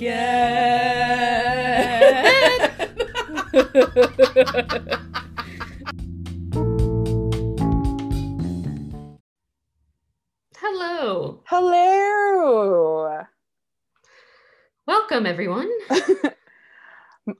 again. Hello. Hello. Welcome, everyone.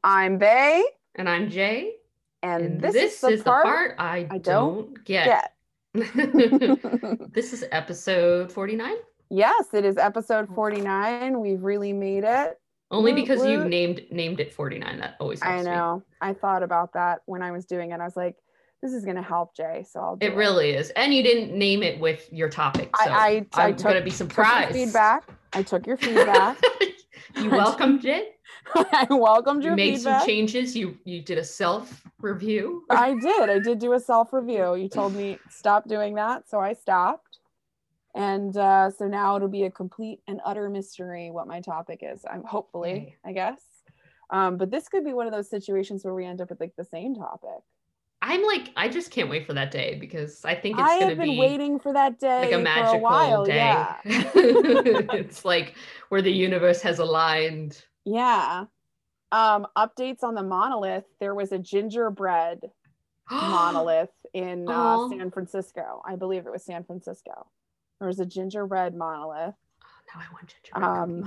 I'm Bay. And I'm Jay. And this is the part I don't get. This is episode 49? Yes, it is episode 49. We've really made it. Only because you named it 49. That always helps me. I know. I thought about that when I was doing it. I was like, this is going to help Jay. So I'll do it. It really is. And you didn't name it with your topic. So I'm going to be surprised. I took your feedback. You welcomed it. I welcomed your feedback. You made some changes. You did a self-review. I did do a self-review. You told me stop doing that, so I stopped. And so now it'll be a complete and utter mystery what my topic is. I guess. But this could be one of those situations where we end up with like the same topic. I just can't wait for that day because I think it's going to be. I've been waiting for that day like a magical for a while, day. Yeah. It's like where the universe has aligned. Yeah. Updates on the monolith. There was a gingerbread monolith in San Francisco. I believe it was San Francisco. There was a gingerbread monolith. Oh, now I want gingerbread.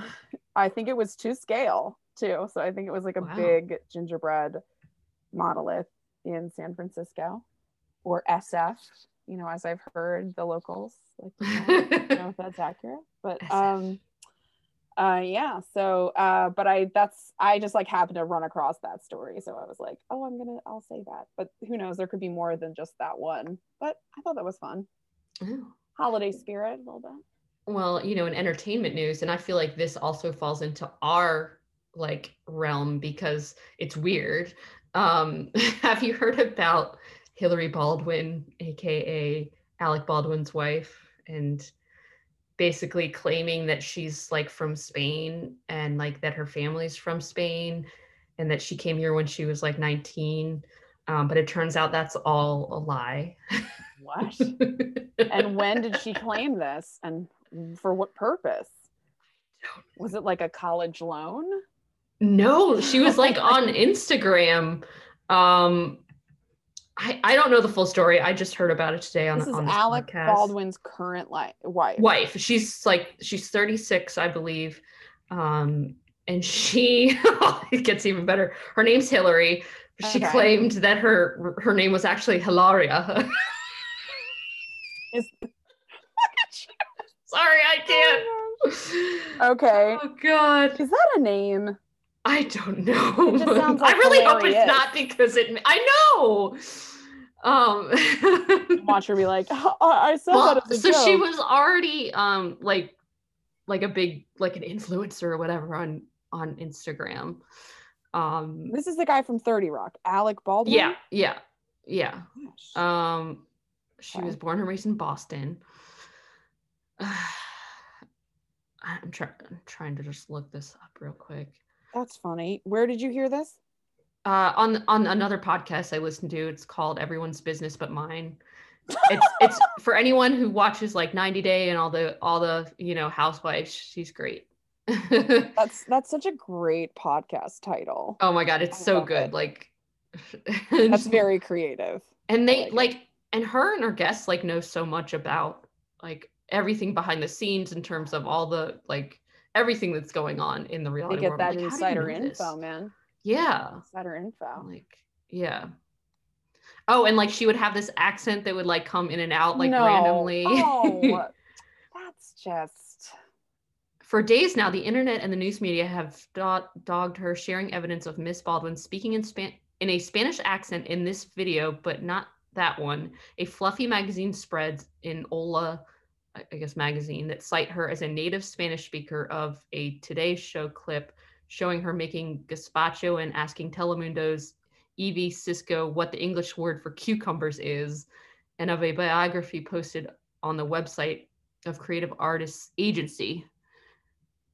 I think it was to scale too. So I think it was like a big gingerbread monolith in San Francisco or SF, you know, as I've heard the locals like I don't know if that's accurate, but but I just like happened to run across that story, so I was like, I'll say that, but who knows, there could be more than just that one, but I thought that was fun. Holiday spirit a little bit. Well, you know, in entertainment news, and I feel like this also falls into our like realm because it's weird. Have you heard about Hilaria Baldwin, aka Alec Baldwin's wife, and basically claiming that she's like from Spain and like that her family's from Spain and that she came here when she was like 19, but it turns out that's all a lie. What? And when did she claim this and for what purpose? Was it like a college loan? No, she was like on Instagram. I don't know the full story. I just heard about it today on the podcast. This is Alec Baldwin's current wife. She's like, she's 36, I believe. And she, it gets even better. Her name's Hillary. She claimed that her name was actually Hilaria. Sorry, I can't. Okay. Oh God. Is that a name? I don't know. Like I really hope it's not because I know. Watch her be like, I said that as a joke. So she was already like a big like an influencer or whatever on Instagram. This is the guy from 30 Rock, Alec Baldwin. Yeah. Gosh. She was born and raised in Boston. I'm trying to just look this up real quick. That's funny. Where did you hear this? On another podcast I listened to. It's called Everyone's Business But Mine. It's for anyone who watches like 90 Day and all the you know housewives. She's great. That's such a great podcast title. Oh my God, it's so good. Like that's very creative. And they like and her and her guests like know so much about like everything behind the scenes in terms of all the like everything that's going on in the reality world. They get that like, insider info, man. Yeah. Insider info. Like, yeah. Oh, and like she would have this accent that would like come in and out like randomly. Oh, that's just. For days now, the internet and the news media have dogged her, sharing evidence of Miss Baldwin speaking in a Spanish accent in this video, but not that one. A fluffy magazine spread in Ola, I guess, magazine that cite her as a native Spanish speaker of a Today Show clip showing her making gazpacho and asking Telemundo's Evie Cisco what the English word for cucumbers is, and of a biography posted on the website of Creative Artists Agency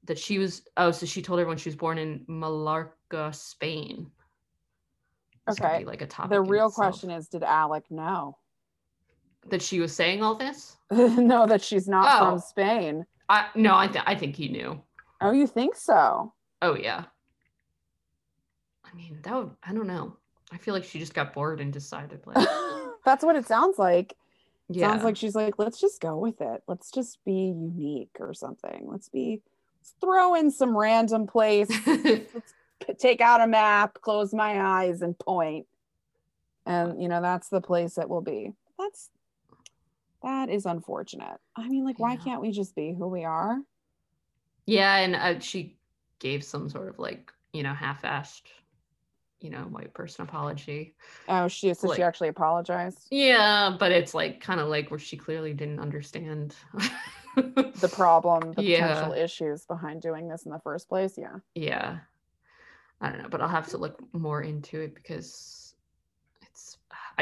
that she was, so she told everyone she was born in Malarca, Spain. This could be like a topic. The real question is, did Alec know that she was saying all this? No, that she's not from Spain. I think he knew. Oh, you think so? Oh, yeah. I mean, that would, I don't know. I feel like she just got bored and decided, like, that's what it sounds like. Yeah. Sounds like she's like, let's just go with it. Let's just be unique or something. Let's throw in some random place. Let's take out a map, close my eyes and point. And, you know, that's the place it will be. That is unfortunate. I mean, like, why can't we just be who we are? Yeah. And she gave some sort of, like, you know, half-assed, you know, white person apology. Oh, she actually apologized? Yeah, but it's like kind of like where she clearly didn't understand the problem, potential issues behind doing this in the first place. Yeah. Yeah. I don't know, but I'll have to look more into it because it's,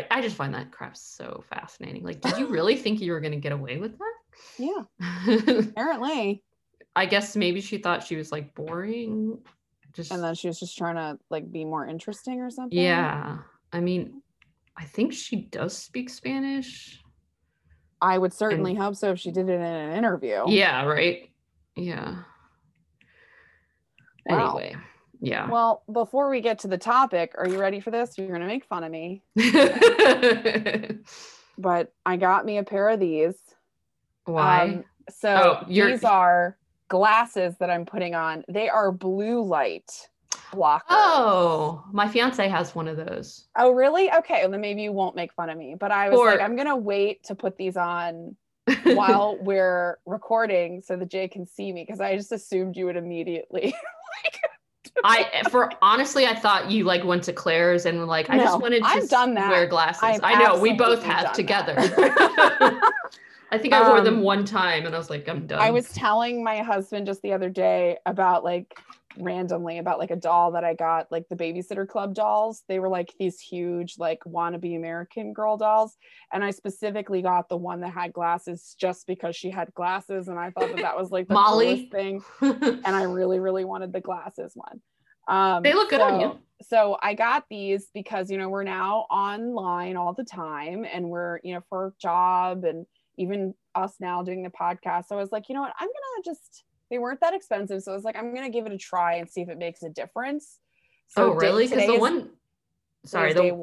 I just find that crap so fascinating. Like, did you really think you were going to get away with that? Yeah. Apparently. I guess maybe she thought she was, like, boring. And then she was just trying to, like, be more interesting or something. Yeah. I mean, I think she does speak Spanish. I would certainly hope so if she did it in an interview. Yeah, right. Yeah. Wow. Anyway. Yeah. Well, before we get to the topic, are you ready for this? You're going to make fun of me. But I got me a pair of these. Why? These are glasses that I'm putting on. They are blue light blockers. Oh, my fiance has one of those. Oh, really? Okay, well, then maybe you won't make fun of me, but I was like, I'm gonna wait to put these on while we're recording so that Jay can see me, because I just assumed you would immediately I thought you, like, went to Claire's and were like, I just wanted to wear glasses. I know, we both have together. I think I wore them one time and I was like, I'm done. I was telling my husband just the other day about, like, randomly about, like, a doll that I got, like the Babysitter Club dolls. They were like these huge, like, wannabe American Girl dolls. And I specifically got the one that had glasses just because she had glasses. And I thought that was, like, the coolest thing. And I really, really wanted the glasses one. They look good on you. So I got these because, you know, we're now online all the time and we're, you know, for our job and even us now doing the podcast. So I was like, you know what, I'm going to just, they weren't that expensive. So I was like, I'm going to give it a try and see if it makes a difference. So really? Because the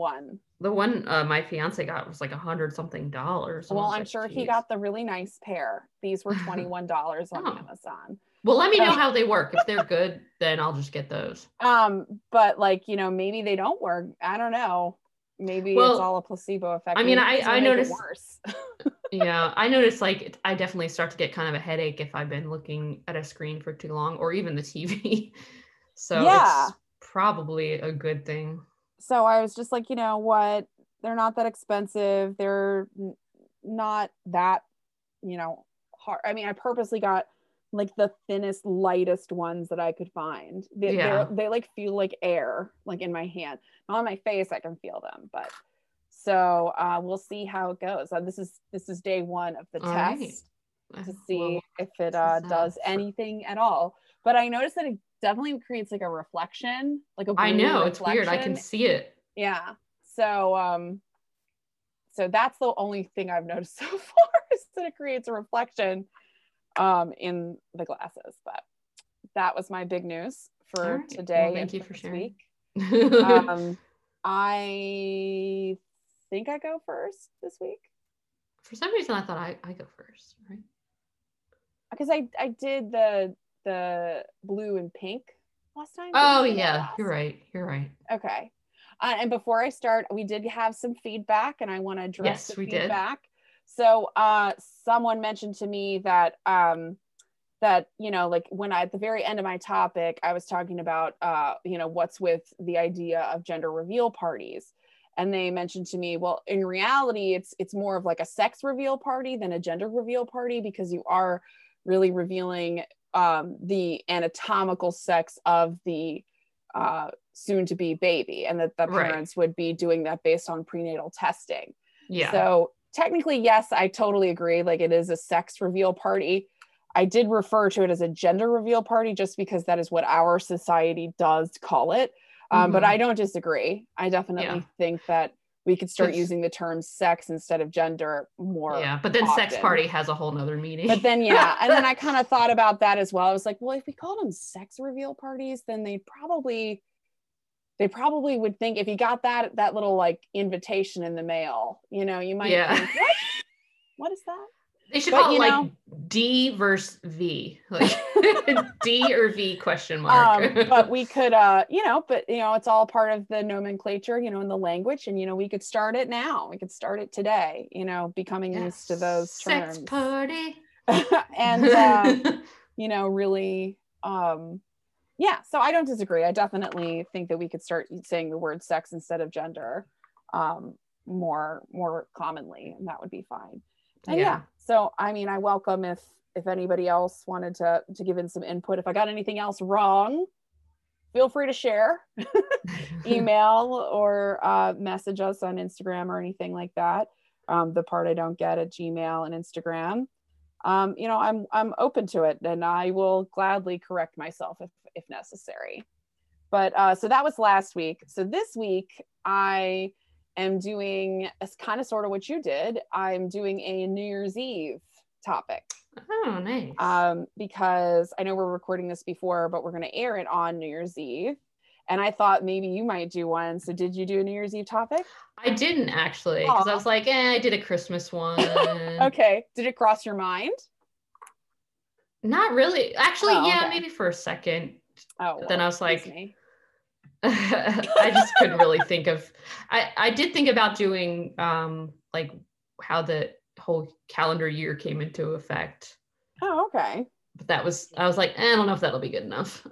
one my fiance got was like $100-something. Well, I'm sure he got the really nice pair. These were $21 on Amazon. Well, let me know how they work. If they're good, then I'll just get those. But, like, you know, maybe they don't work. I don't know. Maybe it's all a placebo effect. I mean, I noticed worse. Yeah, I noticed, like, I definitely start to get kind of a headache if I've been looking at a screen for too long, or even the TV. So it's probably a good thing. So I was just like, you know what? They're not that expensive. They're not that, you know, hard. I mean, I purposely got, like, the thinnest, lightest ones that I could find. They like feel like air, like, in my hand. On my face, I can feel them. But so we'll see how it goes. This is day one of the test to see if it does anything at all. But I noticed that it definitely creates, like, a reflection, like a blue reflection. It's weird. I can see it. Yeah. So so that's the only thing I've noticed so far is that it creates a reflection in the glasses. But that was my big news for today. Well, thank you for sharing. Week. I think I go first this week. For some reason, I thought I go first, right? Because I did the blue and pink last time. Oh yeah, you're right. Okay, and before I start, we did have some feedback, and I want to address the feedback. Did. So someone mentioned to me that, that, you know, like, when I, at the very end of my topic, I was talking about, you know, what's with the idea of gender reveal parties. And they mentioned to me, well, in reality, it's more of like a sex reveal party than a gender reveal party, because you are really revealing the anatomical sex of the soon to be baby, and that the parents would be doing that based on prenatal testing. Yeah. So technically, yes, I totally agree. Like, it is a sex reveal party. I did refer to it as a gender reveal party just because that is what our society does call it. But I don't disagree. I definitely think that we could start using the term sex instead of gender more. Yeah, but then often. Sex party has a whole nother meaning. But then, yeah. And then I kind of thought about that as well. I was like, well, if we called them sex reveal parties, then they probably would think, if you got that little like invitation in the mail, you know, you might think, what is that? They should call it like D versus V, like D or V ? But we could, it's all part of the nomenclature, in the language, and we could start it now. We could start it today. Becoming used to those terms. Sex party, and really, yeah. So I don't disagree. I definitely think that we could start saying the word sex instead of gender, more commonly, and that would be fine. And so, I mean, I welcome if anybody else wanted to give in some input. If I got anything else wrong, feel free to share, email or message us on Instagram or anything like that. The part I don't get at Gmail and Instagram, I'm open to it, and I will gladly correct myself if necessary. But so that was last week. So this week I'm doing kind of sort of what you did. I'm doing a New Year's Eve topic. Oh, nice. Because I know we're recording this before, but we're going to air it on New Year's Eve. And I thought maybe you might do one. So did you do a New Year's Eve topic? I didn't actually, because I was like, I did a Christmas one. Okay. Did it cross your mind? Not really. Actually, okay. Maybe for a second. Oh, well, then I was like, I just couldn't really think of, I did think about doing like how the whole calendar year came into effect. Oh, okay. But I was like, I don't know if that'll be good enough.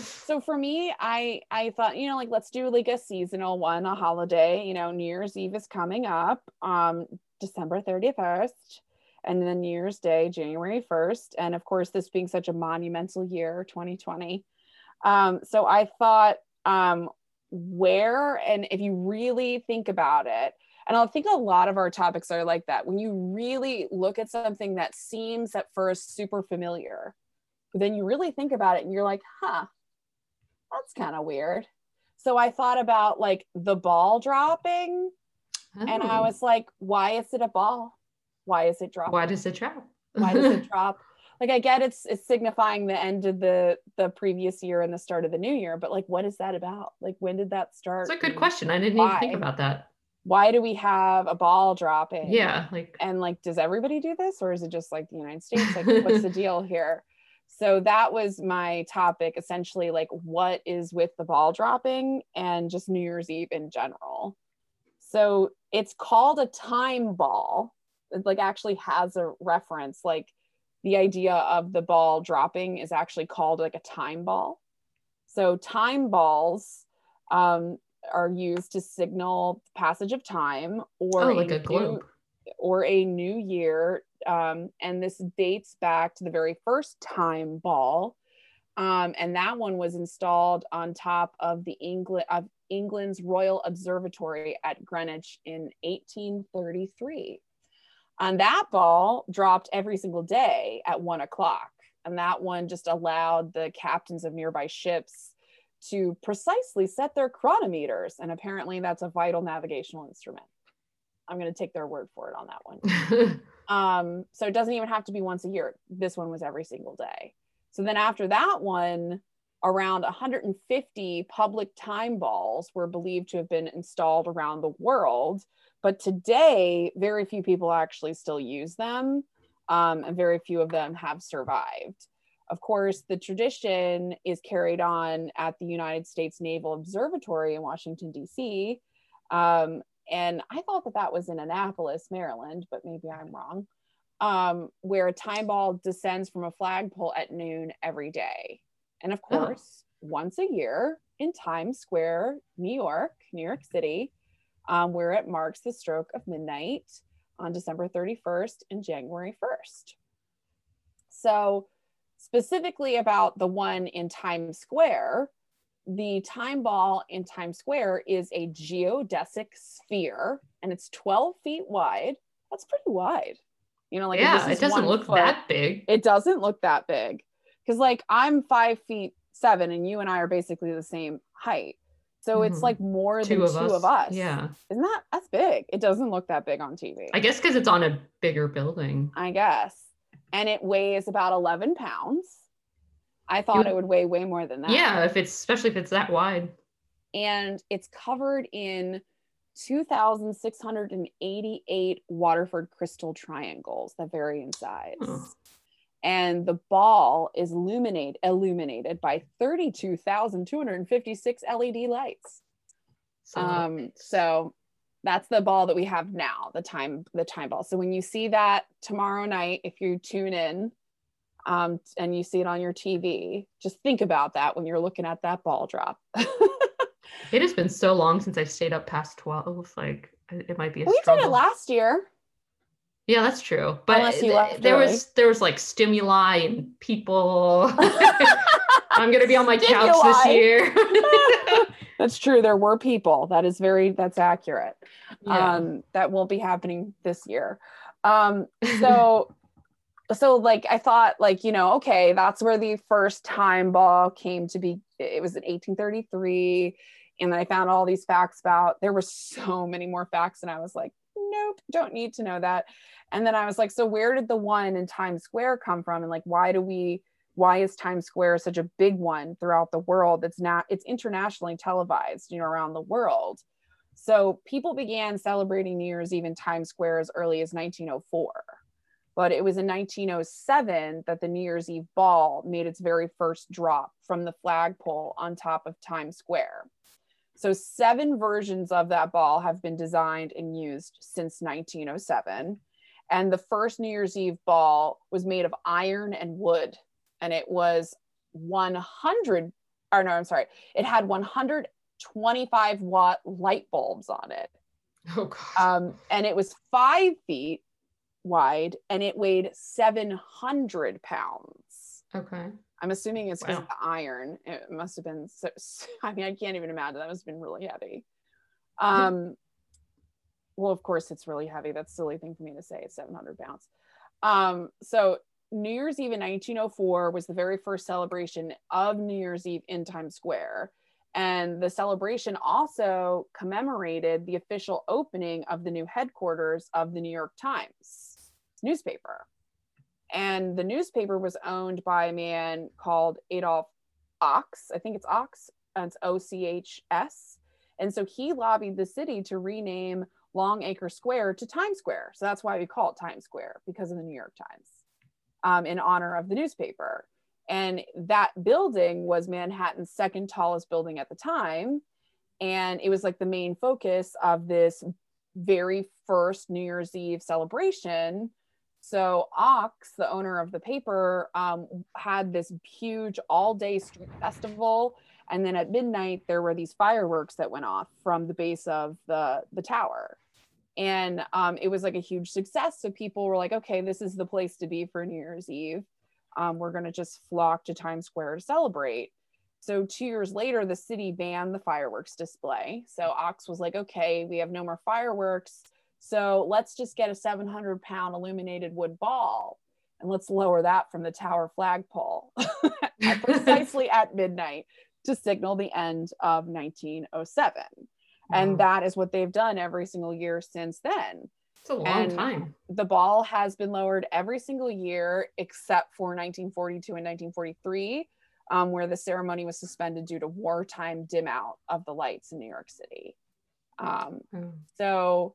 So for me, I thought, like, let's do like a seasonal one, a holiday, New Year's Eve is coming up, December 31st, and then New Year's Day, January 1st. And of course, this being such a monumental year, 2020. So I thought, where, and if you really think about it, and I think a lot of our topics are like that, when you really look at something that seems at first super familiar, but then you really think about it and you're like, that's kind of weird. So I thought about like the ball dropping, and I was like, why is it a ball? Why is it dropping? Why does it drop? Why does it drop? Like, I get it's signifying the end of the previous year and the start of the new year, but like, what is that about? Like, when did that start? It's a good question. I didn't even think about that. Why do we have a ball dropping? Yeah. And does everybody do this, or is it just like the United States? Like, what's the deal here? So that was my topic, essentially, like, what is with the ball dropping and just New Year's Eve in general. So it's called a time ball. It like actually has a reference, like, the idea of the ball dropping is actually called like a time ball. So time balls are used to signal passage of time, or a globe, or a new year. And this dates back to the very first time ball. And that one was installed on top of the England's Royal Observatory at Greenwich in 1833. And that ball dropped every single day at 1 o'clock. And that one just allowed the captains of nearby ships to precisely set their chronometers. And apparently that's a vital navigational instrument. I'm going to take their word for it on that one. So it doesn't even have to be once a year. This one was every single day. So then after that one, around 150 public time balls were believed to have been installed around the world. But today, very few people actually still use them, and very few of them have survived. Of course, the tradition is carried on at the United States Naval Observatory in Washington, D.C. And I thought that was in Annapolis, Maryland, but maybe I'm wrong, where a time ball descends from a flagpole at noon every day. And of course, once a year in Times Square, New York City, where it marks the stroke of midnight on December 31st and January 1st. So specifically about the one in Times Square, the time ball in Times Square is a geodesic sphere, and it's 12 feet wide. That's pretty wide. It doesn't look that big. It doesn't look that big. Because I'm 5'7", and you and I are basically the same height. So it's like more than two of us. Yeah. Isn't that, that's big. It doesn't look that big on TV. I guess because it's on a bigger building. I guess. And it weighs about 11 pounds. I thought it would weigh way more than that. Yeah, if it's, especially if it's that wide. And it's covered in 2,688 Waterford crystal triangles that vary in size. Oh. And the ball is illuminated by 32,256 LED lights. So that's the ball that we have now, the time ball. So when you see that tomorrow night, if you tune in and you see it on your TV, just think about that when you're looking at that ball drop. It has been so long since I stayed up past 12. Like, it might be a struggle. We did it last year. Yeah, that's true. But there was like stimuli and people. I'm going to be on my couch this year. That's true. There were people. That is that's accurate. Yeah. That won't be happening this year. So like, I thought like, you know, okay, that's where the first time ball came to be. It was in 1833. And then I found all these facts about, there were so many more facts. And I was like, nope, don't need to know that. And then I was like, so where did the one in Times Square come from? And like, why is Times Square such a big one throughout the world? It's internationally televised, you know, around the world. So people began celebrating New Year's Eve in Times Square as early as 1904. But it was in 1907 that the New Year's Eve ball made its very first drop from the flagpole on top of Times Square. So 7 versions of that ball have been designed and used since 1907. And the first New Year's Eve ball was made of iron and wood. And it was it had 125 watt light bulbs on it. Oh, God. And it was 5 feet wide and it weighed 700 pounds. Okay. I'm assuming it's because of the iron. It must have been, I can't even imagine. That must have been really heavy. Well, of course it's really heavy. That's a silly thing for me to say. It's 700 pounds. So New Year's Eve in 1904 was the very first celebration of New Year's Eve in Times Square. And the celebration also commemorated the official opening of the new headquarters of the New York Times newspaper. And the newspaper was owned by a man called Adolph Ochs. I think it's Ochs, and it's Ochs. And so he lobbied the city to rename Longacre Square to Times Square. So that's why we call it Times Square, because of the New York Times, in honor of the newspaper. And that building was Manhattan's second tallest building at the time. And it was like the main focus of this very first New Year's Eve celebration. So Ochs, the owner of the paper, had this huge all-day street festival. And then at midnight, there were these fireworks that went off from the base of the tower. And it was like a huge success. So people were like, okay, this is the place to be for New Year's Eve. We're going to just flock to Times Square to celebrate. So 2 years later, the city banned the fireworks display. So Ochs was like, okay, we have no more fireworks. So let's just get a 700 pound illuminated wood ball and let's lower that from the tower flagpole precisely at midnight to signal the end of 1907. Wow. And that is what they've done every single year since then. It's a long time. The ball has been lowered every single year except for 1942 and 1943, where the ceremony was suspended due to wartime dim out of the lights in New York City. So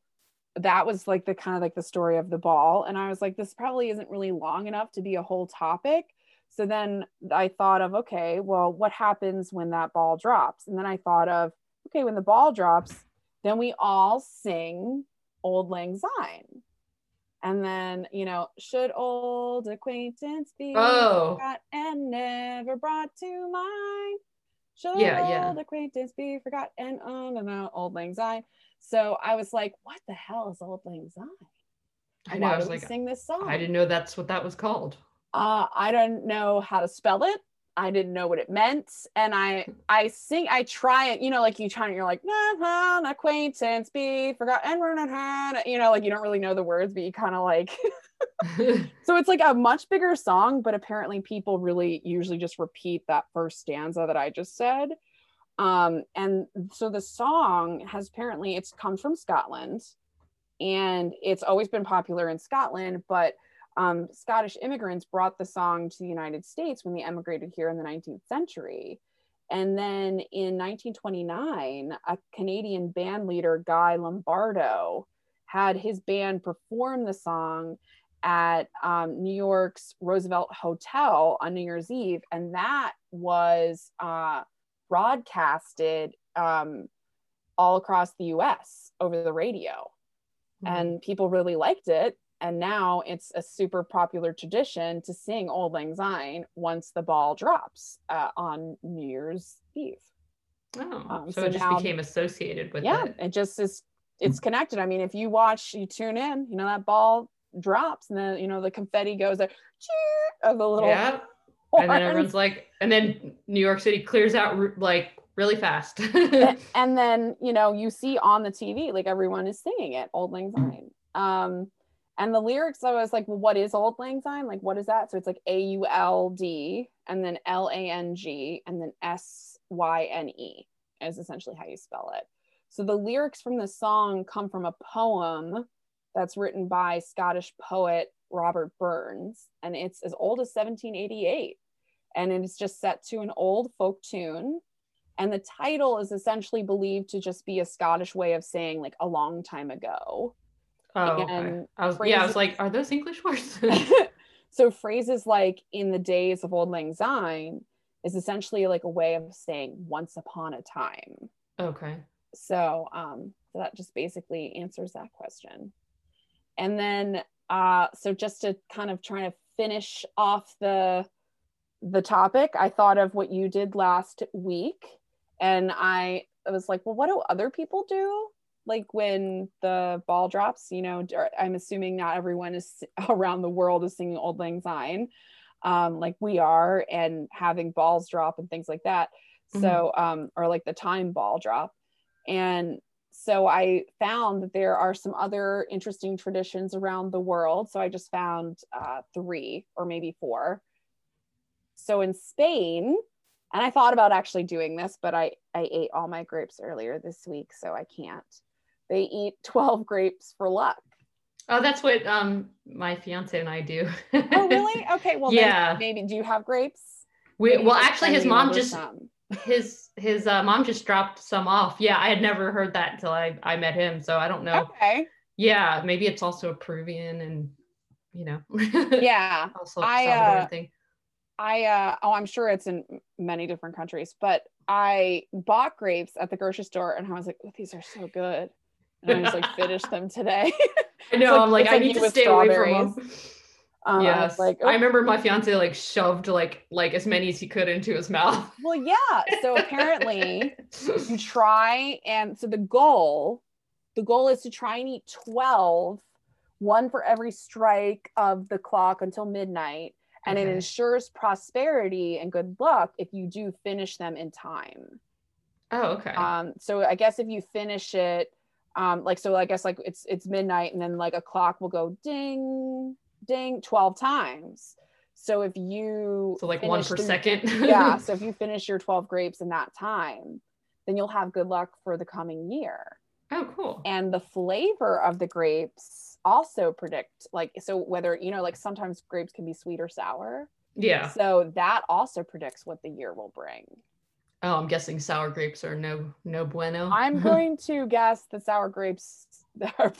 that was like the kind of like the story of the ball. And I was like, this probably isn't really long enough to be a whole topic. So then I thought of, okay, well, what happens when that ball drops? And then I thought of, okay, when the ball drops, then we all sing Auld Lang Syne. And then, you know, should old acquaintance be forgot and never brought to mind? Should old acquaintance be forgot and Auld Lang Syne? So I was like, what the hell is Auld Lang Syne? And I was like, sing this song. I didn't know that's what that was called. I don't know how to spell it. I didn't know what it meant. And I try it, you know, like you try and you're like, nah, acquaintance be forgot and we're not, you know, like you don't really know the words, but you kind of like, so it's like a much bigger song, but apparently people really usually just repeat that first stanza that I just said. And so the song has apparently, it's come from Scotland, and it's always been popular in Scotland, but Scottish immigrants brought the song to the United States when they emigrated here in the 19th century. And then in 1929, a Canadian band leader, Guy Lombardo, had his band perform the song at New York's Roosevelt Hotel on New Year's Eve. And that was broadcasted all across the US over the radio. Mm-hmm. And people really liked it. And now it's a super popular tradition to sing Auld Lang Syne once the ball drops on New Year's Eve. Oh, so it just now became associated with it. Yeah, it just is, it's connected. I mean, if you watch, you tune in, you know, that ball drops and then, you know, the confetti goes there, of the little horn. And then everyone's like, and then New York City clears out like really fast. And then, you know, you see on the TV, like everyone is singing it, Auld Lang Syne. And the lyrics, I was like, well, what is Auld Lang Syne? Like, what is that? So it's like AULD and then LANG and then SYNE is essentially how you spell it. So the lyrics from the song come from a poem that's written by Scottish poet Robert Burns. And it's as old as 1788. And it's just set to an old folk tune. And the title is essentially believed to just be a Scottish way of saying like a long time ago. Oh, again, okay. I was like, are those English words? So phrases like in the days of Auld Lang Syne is essentially like a way of saying once upon a time. Okay. So that just basically answers that question. And then, so just to kind of try to finish off the topic, I thought of what you did last week. And I was like, well, what do other people do? Like when the ball drops, you know, I'm assuming not everyone is around the world is singing Auld Lang Syne, like we are, and having balls drop and things like that. Mm-hmm. So, or like the time ball drop. And so I found that there are some other interesting traditions around the world. So I just found 3 or maybe 4. So in Spain, and I thought about actually doing this, but I ate all my grapes earlier this week, so I can't. They eat 12 grapes for luck. Oh, that's what my fiance and I do. Oh, really? Okay. Well, yeah. Then maybe do you have grapes? Actually, his mom just dropped some off. Yeah, I had never heard that until I met him, so I don't know. Okay. Yeah, maybe it's also Peruvian and you know. Yeah. Also Salvadoran thing. I'm sure it's in many different countries, but I bought grapes at the grocery store and I was like, oh, these are so good. And I just like finished them today. I know, like, I'm like, I need to stay away from them. Yes. Like, oh. I remember my fiance like shoved like as many as he could into his mouth. Well, yeah. So apparently you try. And so the goal is to try and eat 12, one for every strike of the clock until midnight. And it ensures prosperity and good luck if you do finish them in time. Oh, okay. So I guess if you finish it, I guess like it's midnight and then like a clock will go ding, ding 12 times. So if you like one per second. Yeah. So if you finish your 12 grapes in that time, then you'll have good luck for the coming year. Oh, cool. And the flavor of the grapes also predict like, so whether, you know, like sometimes grapes can be sweet or sour. Yeah. So that also predicts what the year will bring. Oh, I'm guessing sour grapes are no bueno. I'm going to guess that sour grapes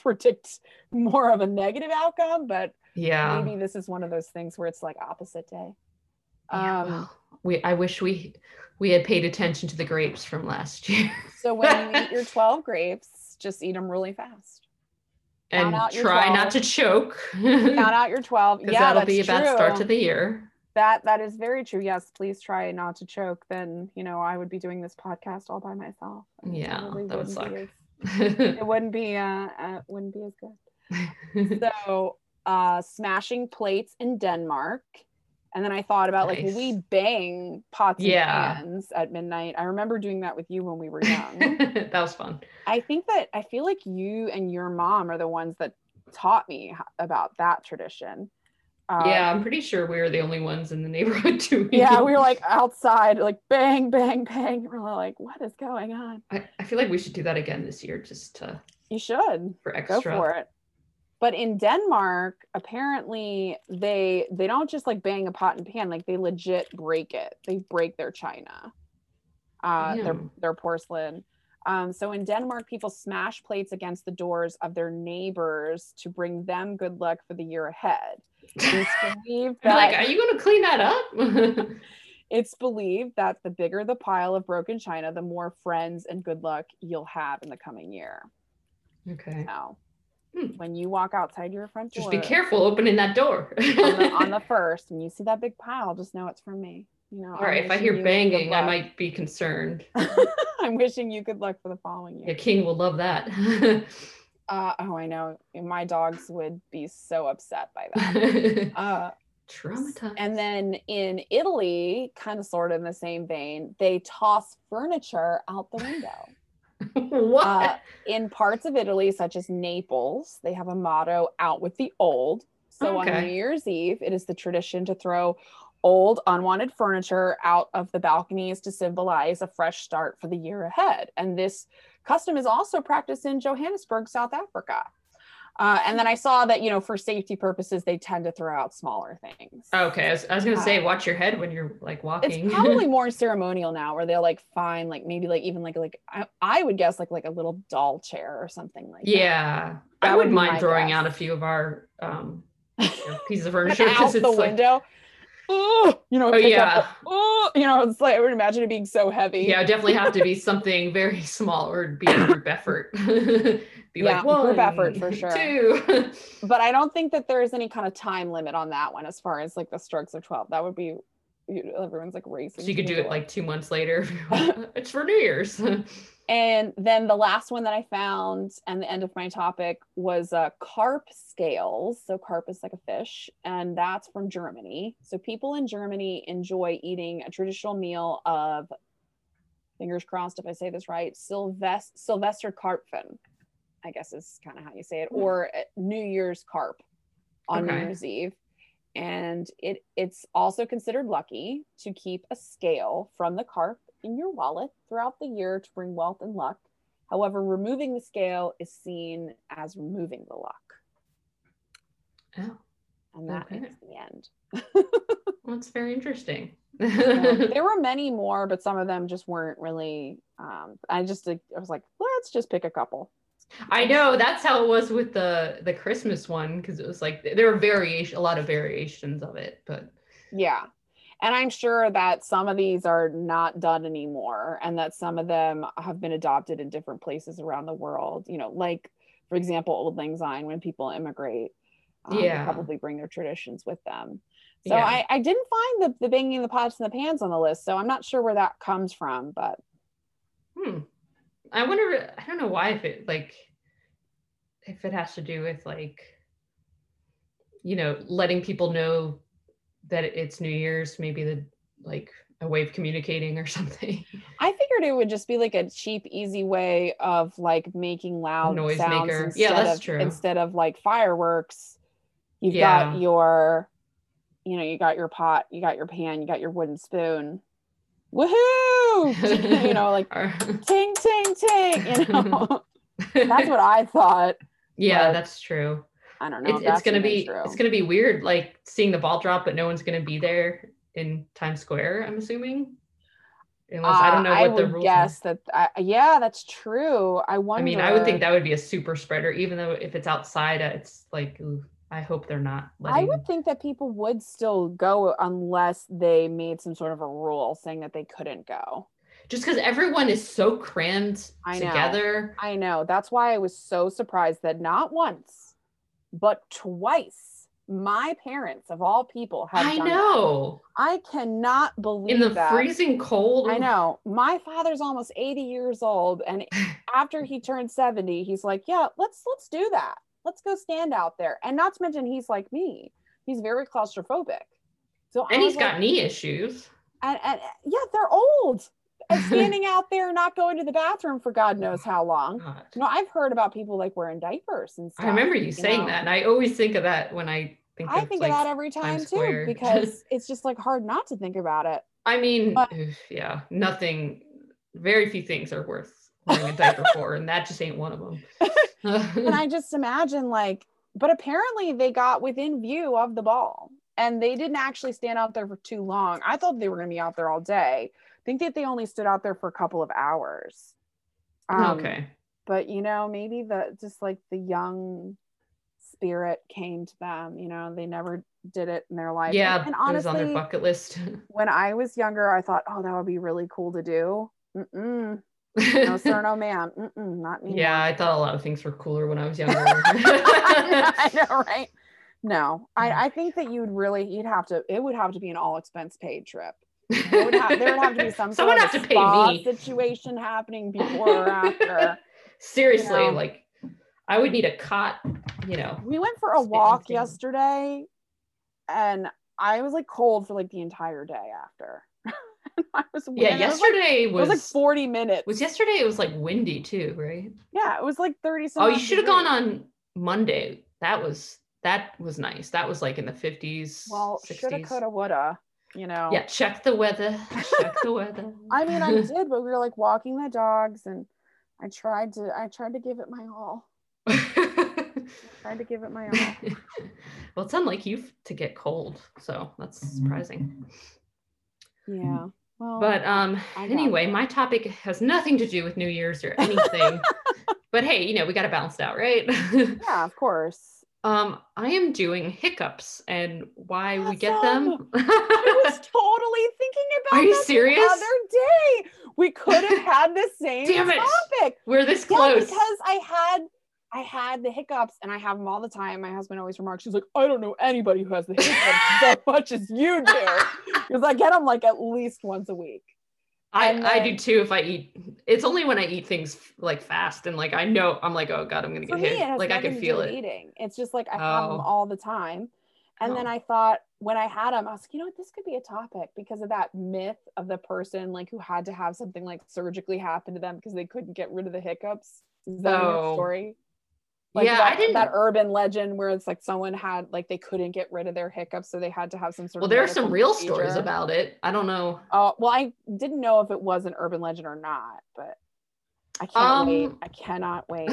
predict more of a negative outcome, but yeah, maybe this is one of those things where it's like opposite day. Yeah, well, I wish we had paid attention to the grapes from last year. So when you eat your 12 grapes, just eat them really fast. And try not to choke. Count out your 12. Yeah, that'll be a bad start to the year. That is very true. Yes, please try not to choke. Then, you know, I would be doing this podcast all by myself. Yeah, really that would suck. It wouldn't be as good. So smashing plates in Denmark. And then I thought about nice. Like, we bang pots and pans at midnight. I remember doing that with you when we were young. That was fun. I feel like you and your mom are the ones that taught me about that tradition. Yeah, I'm pretty sure we were the only ones in the neighborhood doing it. Yeah, we were like outside, like bang, bang, bang. We're like, what is going on? I feel like we should do that again this year, just to. You should. For extra. Go for it. But in Denmark, apparently they don't just like bang a pot and pan, like they legit break it. They break their china, their porcelain. So in Denmark, people smash plates against the doors of their neighbors to bring them good luck for the year ahead. Are you going to clean that up? It's believed that the bigger the pile of broken china, the more friends and good luck you'll have in the coming year. Okay. So when you walk outside your front door, just be careful opening that door. on the first, when you see that big pile, just know it's from me. You know, all right, if I hear banging, I might be concerned. I'm wishing you good luck for the following year. The king will love that. I know. My dogs would be so upset by that. Traumatized. And then in Italy, kind of sort of in the same vein, they toss furniture out the window. What? In parts of Italy, such as Naples, they have a motto, out with the old. So on New Year's Eve, it is the tradition to throw old unwanted furniture out of the balconies to symbolize a fresh start for the year ahead. And this custom is also practiced in Johannesburg, South Africa. And then I saw that, you know, for safety purposes, they tend to throw out smaller things. Okay, I was going to say, watch your head when you're like walking. It's probably more ceremonial now, where they'll like find like maybe like even like I would guess like a little doll chair or something like that. Yeah, I wouldn't mind throwing out a few of our pieces of furniture out the window. You know, it's like I would imagine it being so heavy. Yeah, it definitely have to be something very small, or it'd be a group effort. Group effort for sure. Two. But I don't think that there is any kind of time limit on that one, as far as like the strokes of 12. That would be, everyone's like racing. So you could do it like 2 months later. It's for New Year's. And then the last one that I found, and the end of my topic, was carp scales. So carp is like a fish, and that's from Germany. So people in Germany enjoy eating a traditional meal of, fingers crossed if I say this right, Sylvester Karpfen, I guess is kind of how you say it, or New Year's carp on New Year's Eve. And it's also considered lucky to keep a scale from the carp in your wallet throughout the year to bring wealth and luck. However, removing the scale is seen as removing the luck. Oh. And that is the end. Well, it's very interesting. There were many more, but some of them just weren't really, I was like, let's just pick a couple. I know, that's how it was with the Christmas one, because it was like, there were a lot of variations of it, but. Yeah. And I'm sure that some of these are not done anymore, and that some of them have been adopted in different places around the world. You know, like, for example, Auld Lang Syne, when people immigrate, they probably bring their traditions with them. So yeah. I didn't find the banging the pots and the pans on the list, so I'm not sure where that comes from, but. I wonder, I don't know why, if it has to do with like, you know, letting people know that it's New Year's, maybe a way of communicating or something. I figured it would just be like a cheap, easy way of like making loud noise sounds maker. Yeah, that's true. Instead of like fireworks, you've got your, you know, you got your pot, you got your pan, you got your wooden spoon. Woohoo! You know, like ting, ting, ting. You know, that's what I thought. Yeah, that's true. I don't know. It's gonna be weird, like seeing the ball drop, but no one's gonna be there in Times Square, I'm assuming. Unless I don't know what the rules. Yeah, that's true. I wonder. I mean, I would think that would be a super spreader, even though if it's outside, it's like, ooh, I hope they're not. I would think that people would still go unless they made some sort of a rule saying that they couldn't go. Just because everyone is so crammed together. I know. That's why I was so surprised that not once, but twice, my parents of all people have done that. I cannot believe that. In the freezing cold. I know. My father's almost 80 years old, and after he turned 70, he's like, yeah, let's do that. Let's go stand out there. And not to mention, he's like me. He's very claustrophobic. And he's got knee issues. And yeah, they're old. And standing out there, not going to the bathroom for God knows how long. God. You know, I've heard about people like wearing diapers and stuff. I remember you saying that, and I always think of that when I I think of that every time too, because it's just like hard not to think about it. I mean, but yeah, nothing, very few things are worth wearing a diaper for, and that just ain't one of them. And I just imagine like, but apparently they got within view of the ball and they didn't actually stand out there for too long. I thought they were going to be out there all day. I think that they only stood out there for a couple of hours. Okay. But, you know, maybe the young spirit came to them, you know, they never did it in their life. Yeah, and honestly, it was on their bucket list. When I was younger, I thought, oh, that would be really cool to do. No sir, no ma'am. Not me. Yeah, I thought a lot of things were cooler when I was younger. I know, right? No, I think that it would have to be an all expense paid trip. There would have to be some sort of spa situation happening before or after. Seriously, you know? Like I would need a cot, you know. We went for a walk yesterday and I was like cold for like the entire day after. I was winning. Yeah, yesterday it was like 40 minutes. It was like windy too, right? Yeah, it was like 30 something. Oh, you should have gone on Monday. That was nice. That was like in the 50s. Well, 60s. Shoulda, coulda, woulda. You know, yeah, check the weather. I mean, I did, but we were like walking the dogs and I tried to give it my all. Well, it's unlike you to get cold, so that's surprising. Yeah, well, but anyway, my topic has nothing to do with New Year's or anything. But hey, you know, we got to balance it out, right? Yeah, of course. I am doing hiccups and why we get them. I was totally thinking about the other day. We could have had the same topic. We're this close. Because I had the hiccups and I have them all the time. My husband always remarks, she's like, I don't know anybody who has the hiccups so much as you do. Because I get them like at least once a week. I do too. If I eat, it's only when I eat things like fast and like I know I'm like, oh god, I'm gonna get hit. Like I can feel it. Eating. It's just like I have them all the time. And then I thought when I had them, I was like, you know what, this could be a topic because of that myth of the person like who had to have something like surgically happen to them because they couldn't get rid of the hiccups. Is that your story? Like I didn't. That urban legend where it's like someone had like they couldn't get rid of their hiccups, so they had to have some sort of. Well, there are some real stories about it. I don't know. Well, I didn't know if it was an urban legend or not, but I can't wait. I cannot wait.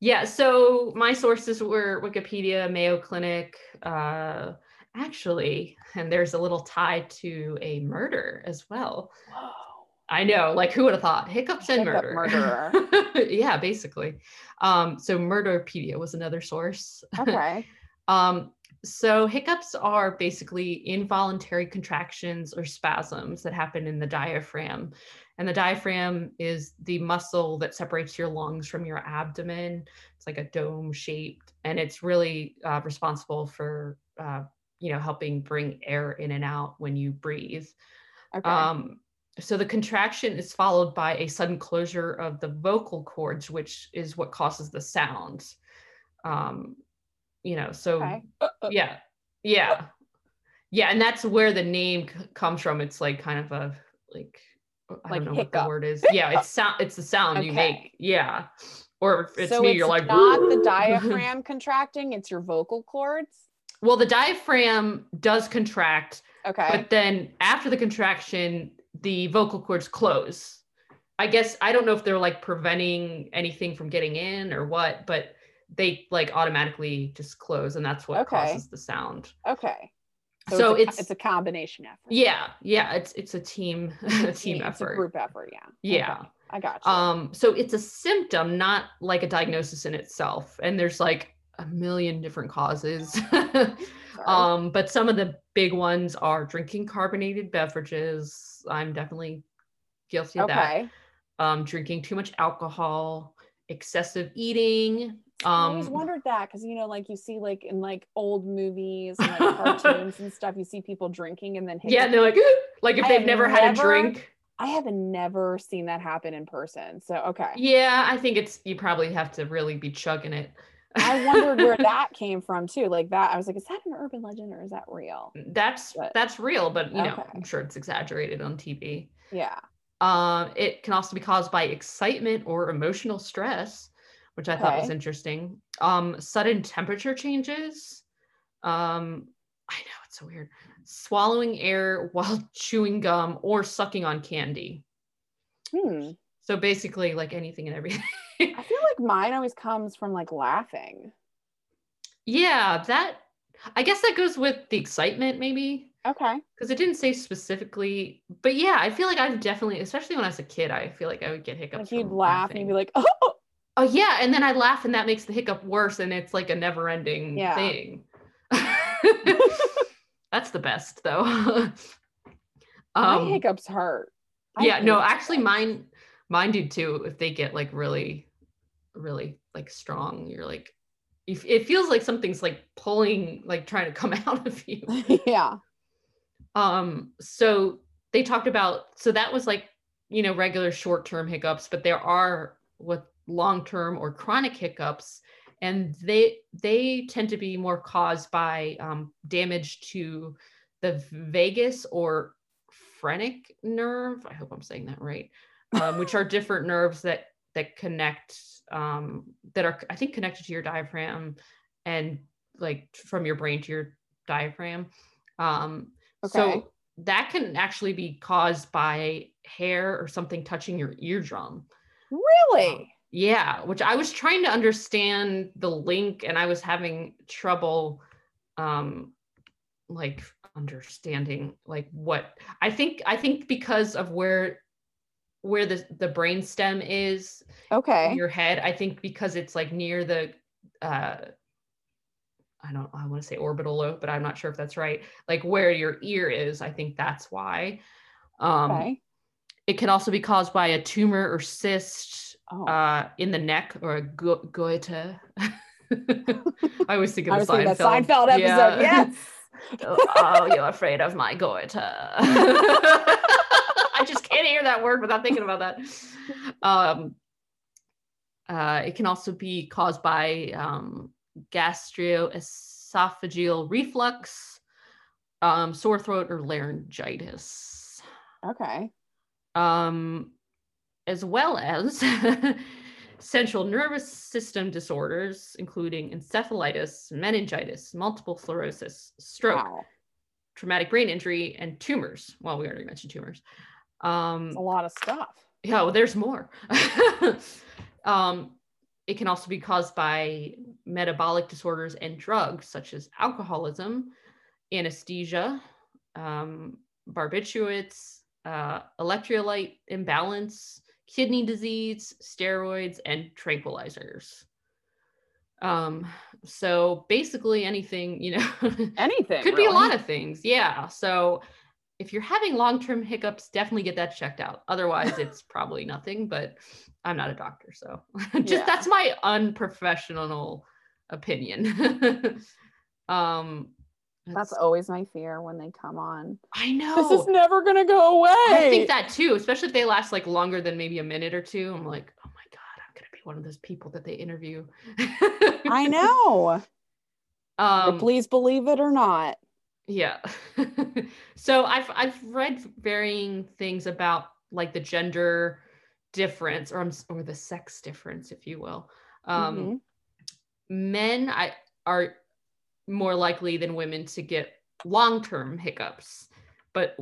Yeah. So my sources were Wikipedia, Mayo Clinic, actually, and there's a little tie to a murder as well. Whoa. I know, like who would have thought? Hiccups and murder. Yeah, basically. So Murderpedia was another source. Okay. So hiccups are basically involuntary contractions or spasms that happen in the diaphragm. And the diaphragm is the muscle that separates your lungs from your abdomen. It's like a dome shaped, and it's really responsible for, you know, helping bring air in and out when you breathe. Okay. So the contraction is followed by a sudden closure of the vocal cords, which is what causes the sound. You know, so okay. Yeah. And that's where the name comes from. It's like kind of a, like, I don't know what the word is. Yeah. It's the sound you make. Yeah. Or if it's so me, you're like, not the diaphragm contracting. It's your vocal cords. Well, the diaphragm does contract. Okay. But then after the contraction, the vocal cords close. I guess, I don't know if they're like preventing anything from getting in or what, but they like automatically just close, and that's what causes the sound. Okay. So it's a combination effort. Yeah. It's a team, effort. It's a group effort. Yeah. Okay. I got you. So it's a symptom, not like a diagnosis in itself. And there's like a million different causes. But some of the big ones are drinking carbonated beverages. I'm definitely guilty of that. Drinking too much alcohol, excessive eating. I always wondered that because, you know, like you see like in like old movies and like cartoons and stuff, you see people drinking and then they're like if they've never had a drink. I have never seen that happen in person. So, okay. Yeah, I think you probably have to really be chugging it. I wondered where that came from too. Like that, I was like, is that an urban legend or is that real? That's real, but you know, I'm sure it's exaggerated on TV. Yeah. It can also be caused by excitement or emotional stress, which I thought was interesting. Sudden temperature changes. I know, it's so weird. Swallowing air while chewing gum or sucking on candy. So basically like anything and everything. I feel like mine always comes from like laughing. Yeah, that, I guess that goes with the excitement maybe. Okay. Because it didn't say specifically, but yeah, I feel like I've definitely, especially when I was a kid, I feel like I would get hiccups. Like you'd laugh and you'd be like, oh. Oh yeah, and then I'd laugh and that makes the hiccup worse and it's like a never-ending thing. That's the best though. My hiccups hurt. Actually mine do too. If they get like really, really like strong, you're like, it feels like something's like pulling, like trying to come out of you. Yeah. So they talked about, so that was like, you know, regular short-term hiccups, but there are what long-term or chronic hiccups, and they tend to be more caused by damage to the vagus or phrenic nerve. I hope I'm saying that right. Which are different nerves that connect, that are, I think, connected to your diaphragm and like from your brain to your diaphragm. So that can actually be caused by hair or something touching your eardrum. Really? Yeah, which I was trying to understand the link and I was having trouble like understanding like what I think because of where the brainstem is in your head. I think because it's like near the I want to say orbital lobe, but I'm not sure if that's right. Like where your ear is, I think that's why. It can also be caused by a tumor or cyst in the neck, or a goiter. I always think of the Seinfeld episode. Yeah. Yes. Oh, you're afraid of my goiter. I just can't hear that word without thinking about that. It can also be caused by gastroesophageal reflux, sore throat, or laryngitis. Okay. As well as central nervous system disorders, including encephalitis, meningitis, multiple sclerosis, stroke, traumatic brain injury, and tumors. Well, we already mentioned tumors. A lot of stuff. Yeah, well, there's more. It can also be caused by metabolic disorders and drugs, such as alcoholism, anesthesia, barbiturates, electrolyte imbalance, kidney disease, steroids, and tranquilizers. So basically anything, you know, anything could be a lot of things. Yeah. So if you're having long-term hiccups, definitely get that checked out. Otherwise it's probably nothing, but I'm not a doctor. So that's my unprofessional opinion. That's always my fear when they come on. I know. This is never going to go away. I think that too, especially if they last like longer than maybe a minute or two. I'm like, oh my God, I'm going to be one of those people that they interview. I know. Please believe it or not. Yeah. So I've read varying things about like the gender difference or the sex difference, if you will. Men are more likely than women to get long-term hiccups, but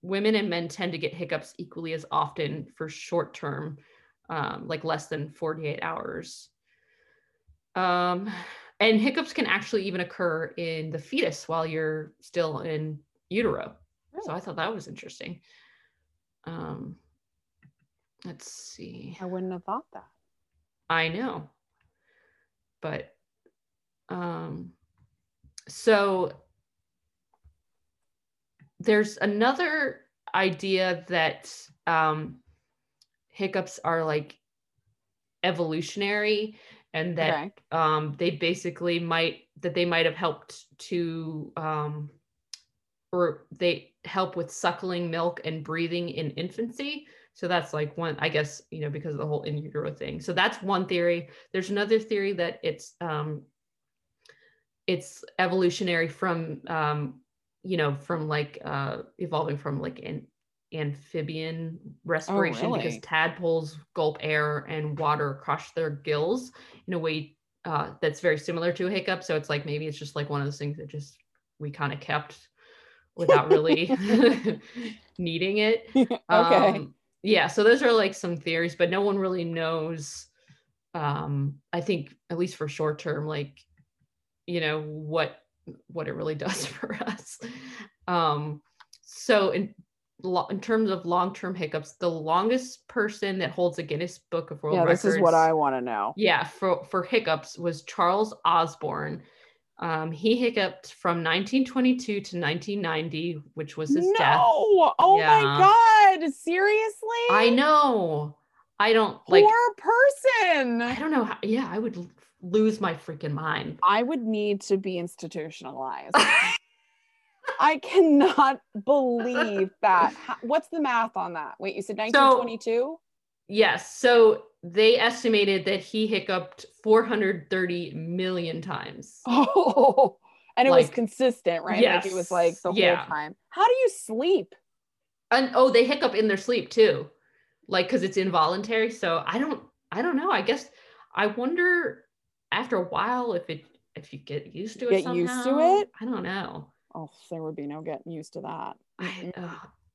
women and men tend to get hiccups equally as often for short-term, like less than 48 hours. And hiccups can actually even occur in the fetus while you're still in utero. Really? So I thought that was interesting. Let's see. I wouldn't have thought that. I know, but, so there's another idea that hiccups are like evolutionary and that they basically might have helped to or they help with suckling milk and breathing in infancy. So that's like one, I guess, you know, because of the whole in utero thing. So that's one theory. There's another theory that it's evolutionary from, you know, from like evolving from like an amphibian respiration because tadpoles gulp air and water across their gills in a way that's very similar to a hiccup. So it's like, maybe it's just like one of those things that just we kind of kept without really needing it. Okay. Yeah. So those are like some theories, but no one really knows. I think at least for short term, like, you know, what it really does for us. So in terms of long-term hiccups, the longest person that holds a Guinness Book of World Records. Yeah, this is what I want to know. Yeah, for hiccups was Charles Osborne. He hiccuped from 1922 to 1990, which was his death. No! Oh my God! Seriously? I know. I don't like. Poor person! I don't know how. Yeah, I would lose my freaking mind. I would need to be institutionalized. I cannot believe that. What's the math on that? Wait, you said 1922? So, yes. So they estimated that he hiccuped 430 million times. Oh, and it was consistent, right? Yes. Like it was like the whole time. How do you sleep? And oh, they hiccup in their sleep too. Like, cause it's involuntary. So I don't know. I guess I wonder after a while if you get used to it somehow. I don't know. Oh, there would be no getting used to that.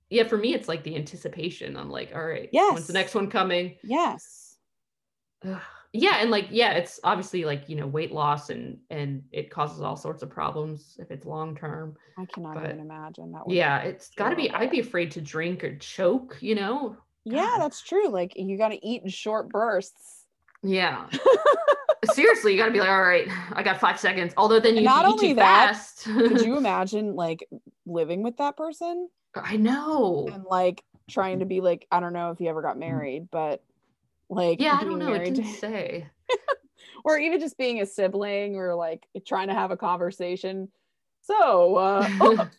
Yeah, for me, it's like the anticipation. I'm like, all right, when's the next one coming? Yes. Yeah, and like, yeah, it's obviously like, you know, weight loss and it causes all sorts of problems if it's long-term. I cannot even imagine that. Yeah, it's gotta be, I'd be afraid to drink or choke, you know? Yeah, that's true. Like you gotta eat in short bursts. Yeah. Seriously, you gotta be like, all right, I got 5 seconds. Although then you not only that, fast. Could you imagine like living with that person? I know. And like trying to be like, I don't know if you ever got married, but like, yeah, I don't know. It didn't say. Or even just being a sibling or like trying to have a conversation. So,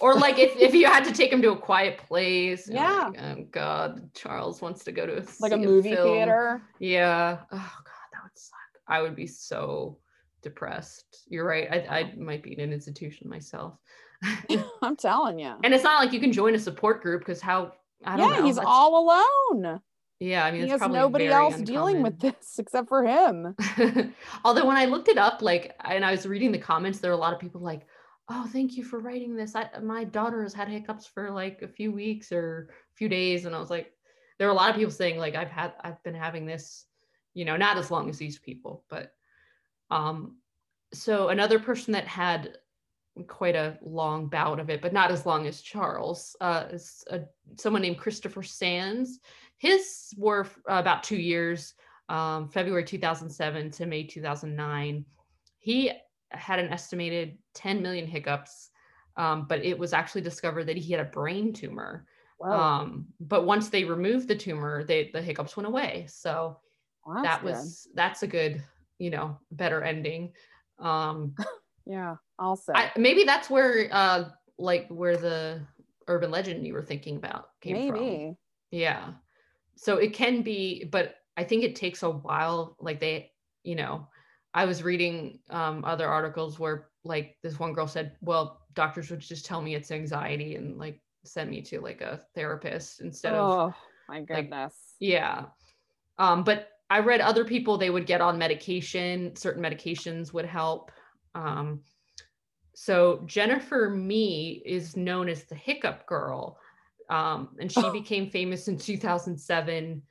or like if you had to take him to a quiet place. Yeah. Like, oh God, Charles wants to go to like a movie theater. Yeah. Oh God, that would suck. I would be so depressed. You're right. I might be in an institution myself. I'm telling you. And it's not like you can join a support group because I don't know. He's all alone. Yeah. I mean, he has nobody else dealing with this except for him. Although when I looked it up, like, and I was reading the comments, there were a lot of people like, oh, thank you for writing this. My daughter has had hiccups for like a few weeks or a few days. And I was like, there were a lot of people saying like, I've been having this, you know, not as long as these people, but, so another person that had quite a long bout of it, but not as long as Charles, is someone named Christopher Sands. His were about 2 years, February 2007 to May 2009. He had an estimated 10 million hiccups, but it was actually discovered that he had a brain tumor. Wow. But once they removed the tumor, the hiccups went away. So well, that's a good, you know, better ending. Yeah, also maybe that's where where the urban legend you were thinking about came from. Yeah, so it can be, but I think it takes a while. Like they, you know, I was reading other articles where like this one girl said, well, doctors would just tell me it's anxiety and like send me to like a therapist instead of my goodness. Like, yeah. But I read other people, they would get on medication, certain medications would help. So Jennifer Mee is known as the hiccup girl. And she became famous in 2007.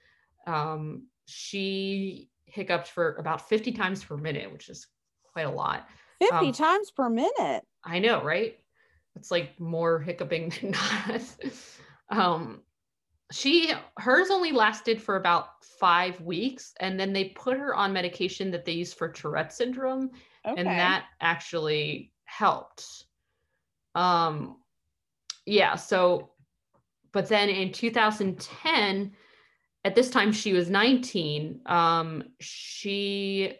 She hiccuped for about 50 times per minute, which is quite a lot. 50 times per minute. I know, right? It's like more hiccuping than not. Hers only lasted for about 5 weeks, and then they put her on medication that they use for Tourette syndrome. Okay. And that actually helped. Yeah, so, but then in 2010, at this time she was 19, she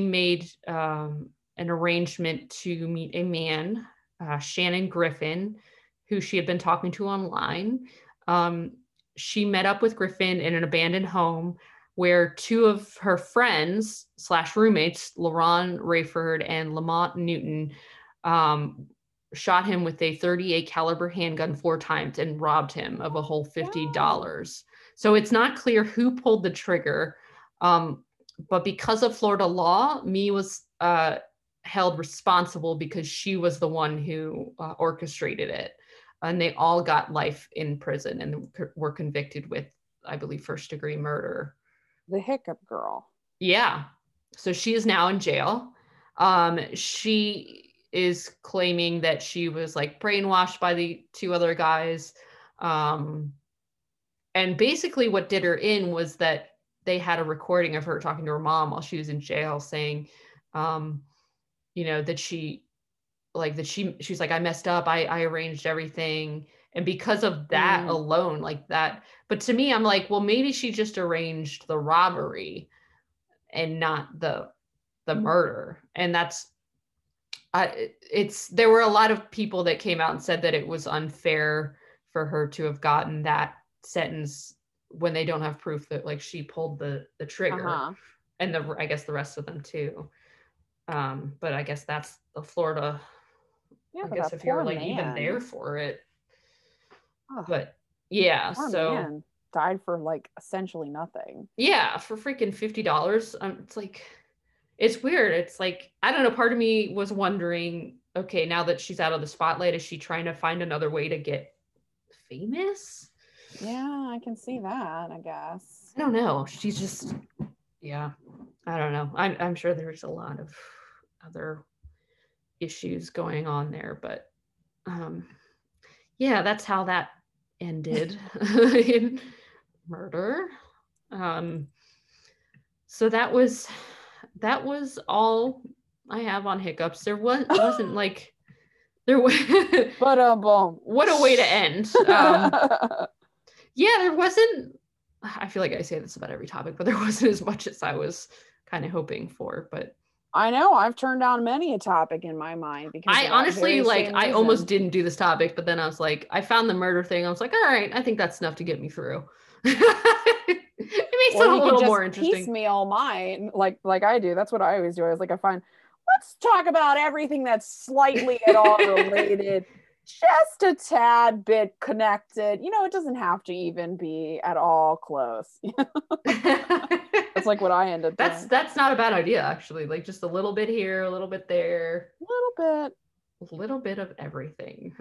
made an arrangement to meet a man, Shannon Griffin, who she had been talking to online. She met up with Griffin in an abandoned home where two of her friends / roommates, Mia Rayford and Lamont Newton, shot him with a .38 caliber handgun 4 times and robbed him of a whole $50. So it's not clear who pulled the trigger. But because of Florida law, Mee was held responsible because she was the one who orchestrated it. And they all got life in prison and were convicted with, I believe, first degree murder. The hiccup girl. Yeah. So she is now in jail. She is claiming that she was like brainwashed by the two other guys. And basically what did her in was that they had a recording of her talking to her mom while she was in jail saying, you know, that she, like that she's like, I messed up. I arranged everything. And because of that alone, like that, but to me, I'm like, well, maybe she just arranged the robbery and not the murder. And that's, there were a lot of people that came out and said that it was unfair for her to have gotten that sentence when they don't have proof that like she pulled the trigger. Uh-huh. And I guess the rest of them too. But I guess that's the Florida, yeah, I guess if you're like even there for it. Oh, but yeah, so man died for like essentially nothing. Yeah, for freaking $50. It's like, it's weird. It's like, I don't know, part of me was wondering, okay, now that she's out of the spotlight, is she trying to find another way to get famous? Yeah, I can see that, I guess. I don't know. She's just, yeah, I don't know. I'm sure there's a lot of other issues going on there, but yeah, that's how that ended in murder. So that was all I have on hiccups. There wasn't like there was but what a way to end. Yeah, there wasn't, I feel like I say this about every topic, but there wasn't as much as I was kind of hoping for. But I know I've turned down many a topic in my mind because I honestly like I almost didn't do this topic, but then I was like, I found the murder thing. I was like, all right, I think that's enough to get me through. It makes it a little more interesting. Piecemeal mine, like I do. That's what I always do. I was like, I find, let's talk about everything that's slightly at all related, just a tad bit connected. You know, it doesn't have to even be at all close. That's like what I ended up. That's not a bad idea, actually. Like just a little bit here, a little bit there, a little bit of everything.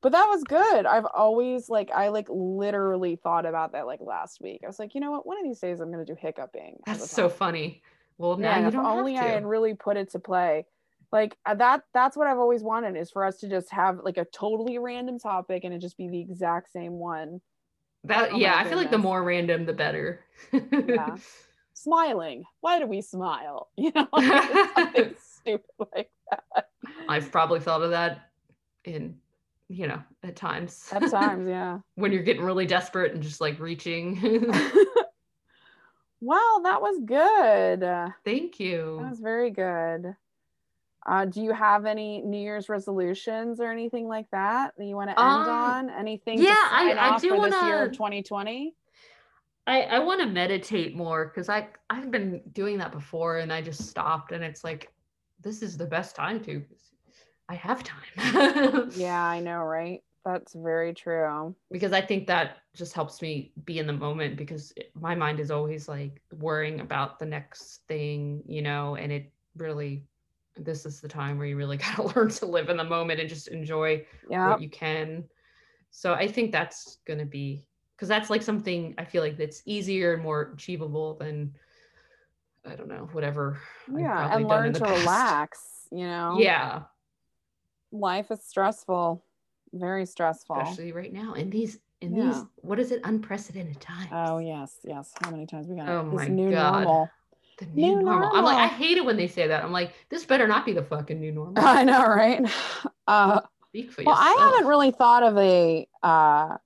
But that was good. I've always like, I like literally thought about that like last week. I was like, you know what? One of these days I'm going to do hiccuping. That's so funny. Well, now you don't have to. If only I had really put it to play. Like that's what I've always wanted, is for us to just have like a totally random topic and it just be the exact same one. That, yeah, I feel like the more random, the better. Yeah. Smiling. Why do we smile? You know, like, something stupid like that. I've probably thought of that in, you know, at times. At times, yeah. When you're getting really desperate and just like reaching. Well, that was good. Thank you. That was very good. Do you have any New Year's resolutions or anything like that you want to end on? Anything? Yeah, I do want to. This year, 2020. I want to meditate more because I've been doing that before and I just stopped, and it's like, this is the best time to. I have time. Yeah, I know, right? That's very true. Because I think that just helps me be in the moment, because my mind is always like worrying about the next thing, you know, and it really, this is the time where you really got to learn to live in the moment and just enjoy what you can. So I think that's going to be, because that's like something I feel like that's easier and more achievable than, I don't know, whatever. Yeah, and learn to relax, you know? Yeah. Life is stressful, very stressful, especially right now in these what is it, unprecedented times. Oh yes, how many times we got this new normal. The new normal. I'm like, I hate it when they say that. I'm like, this better not be the fucking new normal. I know, right? Speak for yourself. I haven't really thought of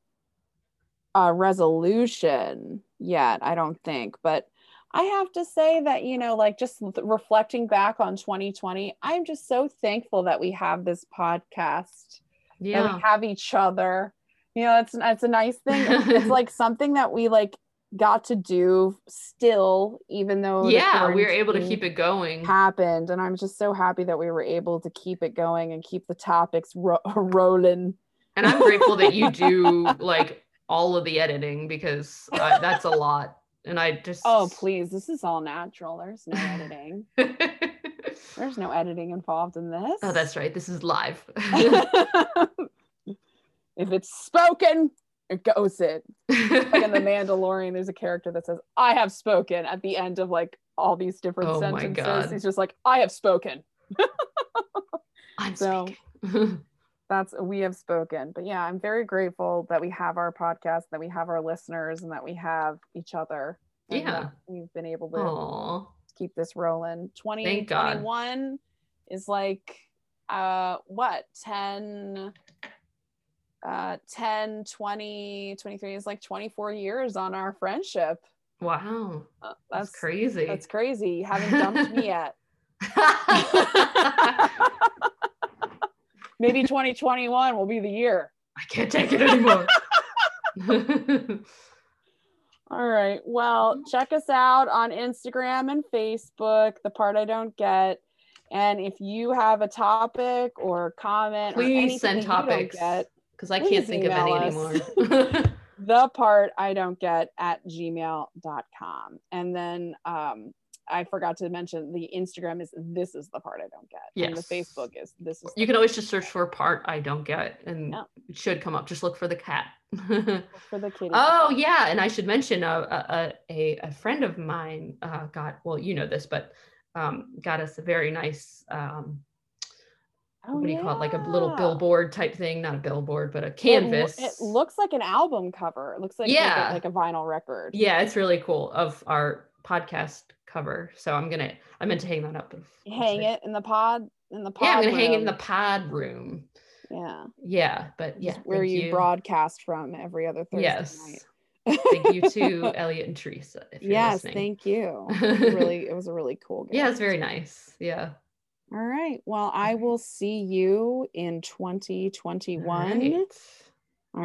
a resolution yet, I don't think, but I have to say that, you know, like just reflecting back on 2020, I'm just so thankful that we have this podcast. Yeah. And we have each other. You know, it's a nice thing. It's like something that we like got to do still, even though we were able to keep it going. Happened, and I'm just so happy that we were able to keep it going and keep the topics rolling. And I'm grateful that you do like all of the editing, because that's a lot. And I just... Oh, please. This is all natural. There's no editing. There's no editing involved in this. Oh, that's right. This is live. If it's spoken, it goes in. Like in The Mandalorian, there's a character that says, I have spoken at the end of like all these different sentences. My God. He's just like, I have spoken. I'm speaking. We have spoken. But yeah, I'm very grateful that we have our podcast, that we have our listeners, and that we have each other. Yeah. We've been able to keep this rolling. 2021 is like, 10, 20, 23 is like 24 years on our friendship. Wow. That's crazy. That's crazy. You haven't dumped me yet. Maybe 2021 will be the year. I can't take it anymore. All right. Well, check us out on Instagram and Facebook, The Part I Don't Get. And if you have a topic or comment, please send topics, because I can't think of any anymore. thepartidon'tget@gmail.com. And then I forgot to mention the Instagram is This Is The Part I Don't Get. Yes. And the Facebook is This Is. You can always just search for Part I Don't Get and it should come up. Just look for the cat. Look for the kitty. Oh yeah, and I should mention a friend of mine got, well, you know this, but got us a very nice what do you call it? Like a little billboard type thing, not a billboard, but a canvas. It looks like an album cover. It looks like a vinyl record. Yeah, it's really cool, of our podcast cover. So I meant to hang that up. Hang it in the pod. Yeah, I'm gonna hang it in the pod room. Yeah. But yeah, where you broadcast from every other Thursday night. Thank you to Elliot and Teresa. If you're listening. Thank you. It was a really cool game. Yeah, it's very nice. Yeah. All right. Well, I will see you in 2021. All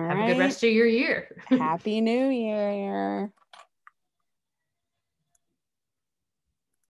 right. Have a good rest of your year. Happy New Year.